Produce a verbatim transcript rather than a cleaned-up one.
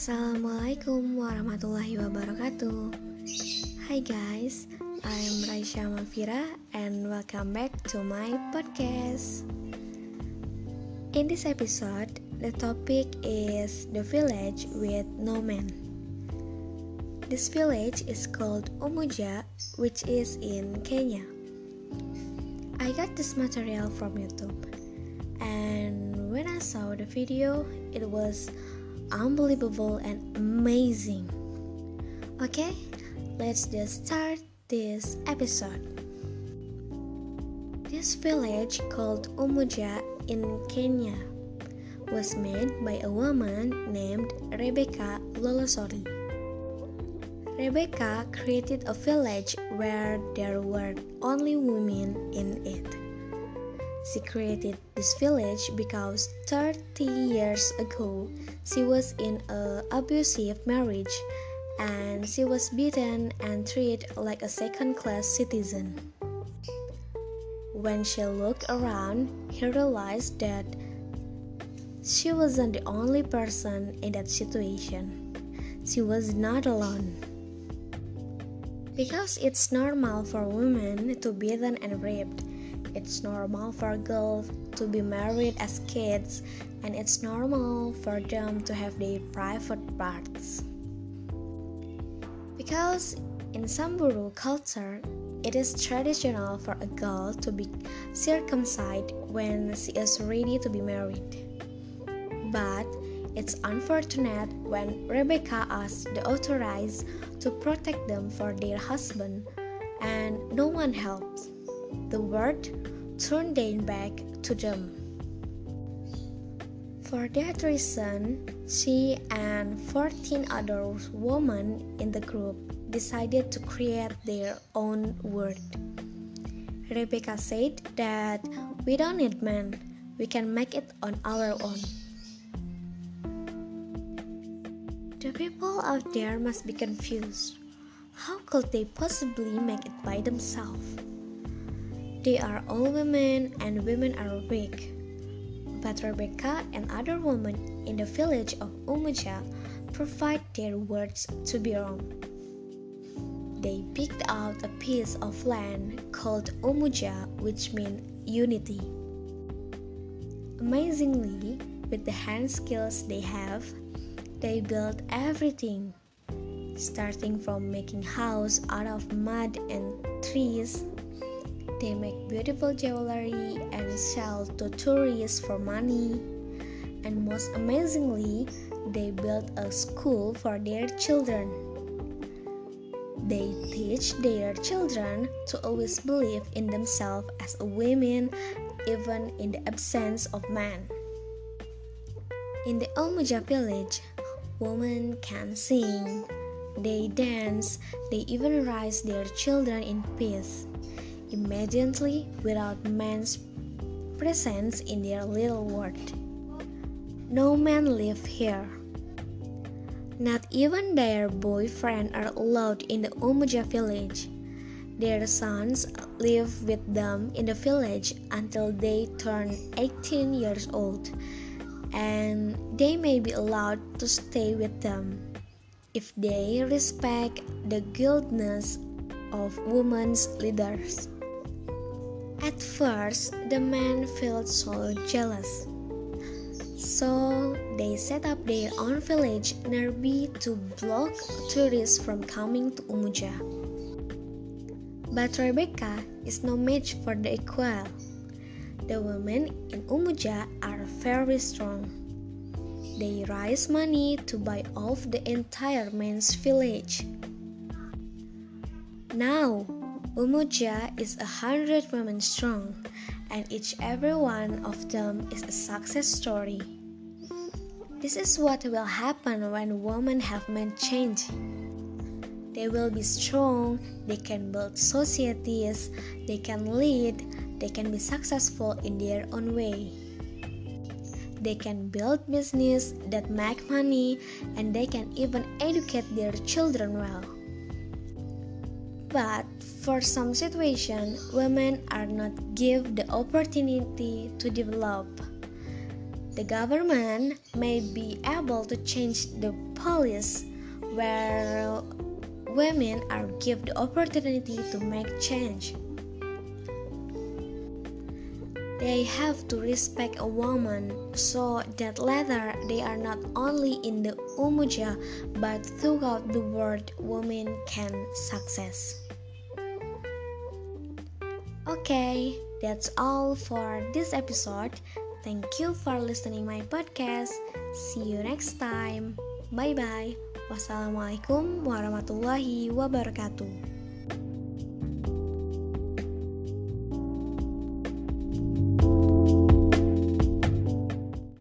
Assalamualaikum warahmatullahi wabarakatuh. Hi guys, I'm Raisya Mavira and welcome back to my podcast. In this episode, the topic is the village with no man. This village is called Umoja, which is in Kenya. I got this material from YouTube, and when I saw the video, it was unbelievable and amazing. Okay, let's just start this episode. This village called Umoja in Kenya was made by a woman named Rebecca Lolosori. Rebecca created a village where there were only women in it. She created this village because thirty years ago, she was in an abusive marriage and she was beaten and treated like a second-class citizen. When she looked around, she realized that she wasn't the only person in that situation. She was not alone. Because it's normal for women to be beaten and raped. It's normal for girls to be married as kids, and it's normal for them to have their private parts. Because in Samburu culture, it is traditional for a girl to be circumcised when she is ready to be married. But it's unfortunate when Rebecca asked the authorities to protect them for their husband, and no one helps. The world turned them back to them. For that reason, she and fourteen other women in the group decided to create their own word. Rebecca said that we don't need men, we can make it on our own. The people out there must be confused. How could they possibly make it by themselves? They are all women and women are weak. But Rebecca and other women in the village of Umoja provide their words to be wrong. They picked out a piece of land called Umoja, which means unity. Amazingly, with the hand skills they have, they built everything, starting from making house out of mud and trees. They make beautiful jewelry and sell to tourists for money. And most amazingly, they built a school for their children. They teach their children to always believe in themselves as a woman, even in the absence of men. In the Umoja village, women can sing, they dance, they even raise their children in peace. Immediately without man's presence in their little world. No men live here. Not even their boyfriends are allowed in the Umoja village. Their sons live with them in the village until they turn eighteen years old, and they may be allowed to stay with them if they respect the guildness of women's leaders. At first, the men felt so jealous. So, they set up their own village nearby to block tourists from coming to Umoja. But Rebecca is no match for the equal. The women in Umoja are very strong. They raise money to buy off the entire men's village. Now, Umoja is a hundred women strong, and each every one of them is a success story. This is what will happen when women have made change. They will be strong, they can build societies, they can lead, they can be successful in their own way. They can build business that make money, and they can even educate their children well. But for some situation, women are not given the opportunity to develop. The government may be able to change the policies where women are given the opportunity to make change. They have to respect a woman so that later they are not only in the Umoja but throughout the world women can success. Okay, that's all for this episode. Thank you for listening my podcast. See you next time. Bye-bye. Wassalamualaikum warahmatullahi wabarakatuh.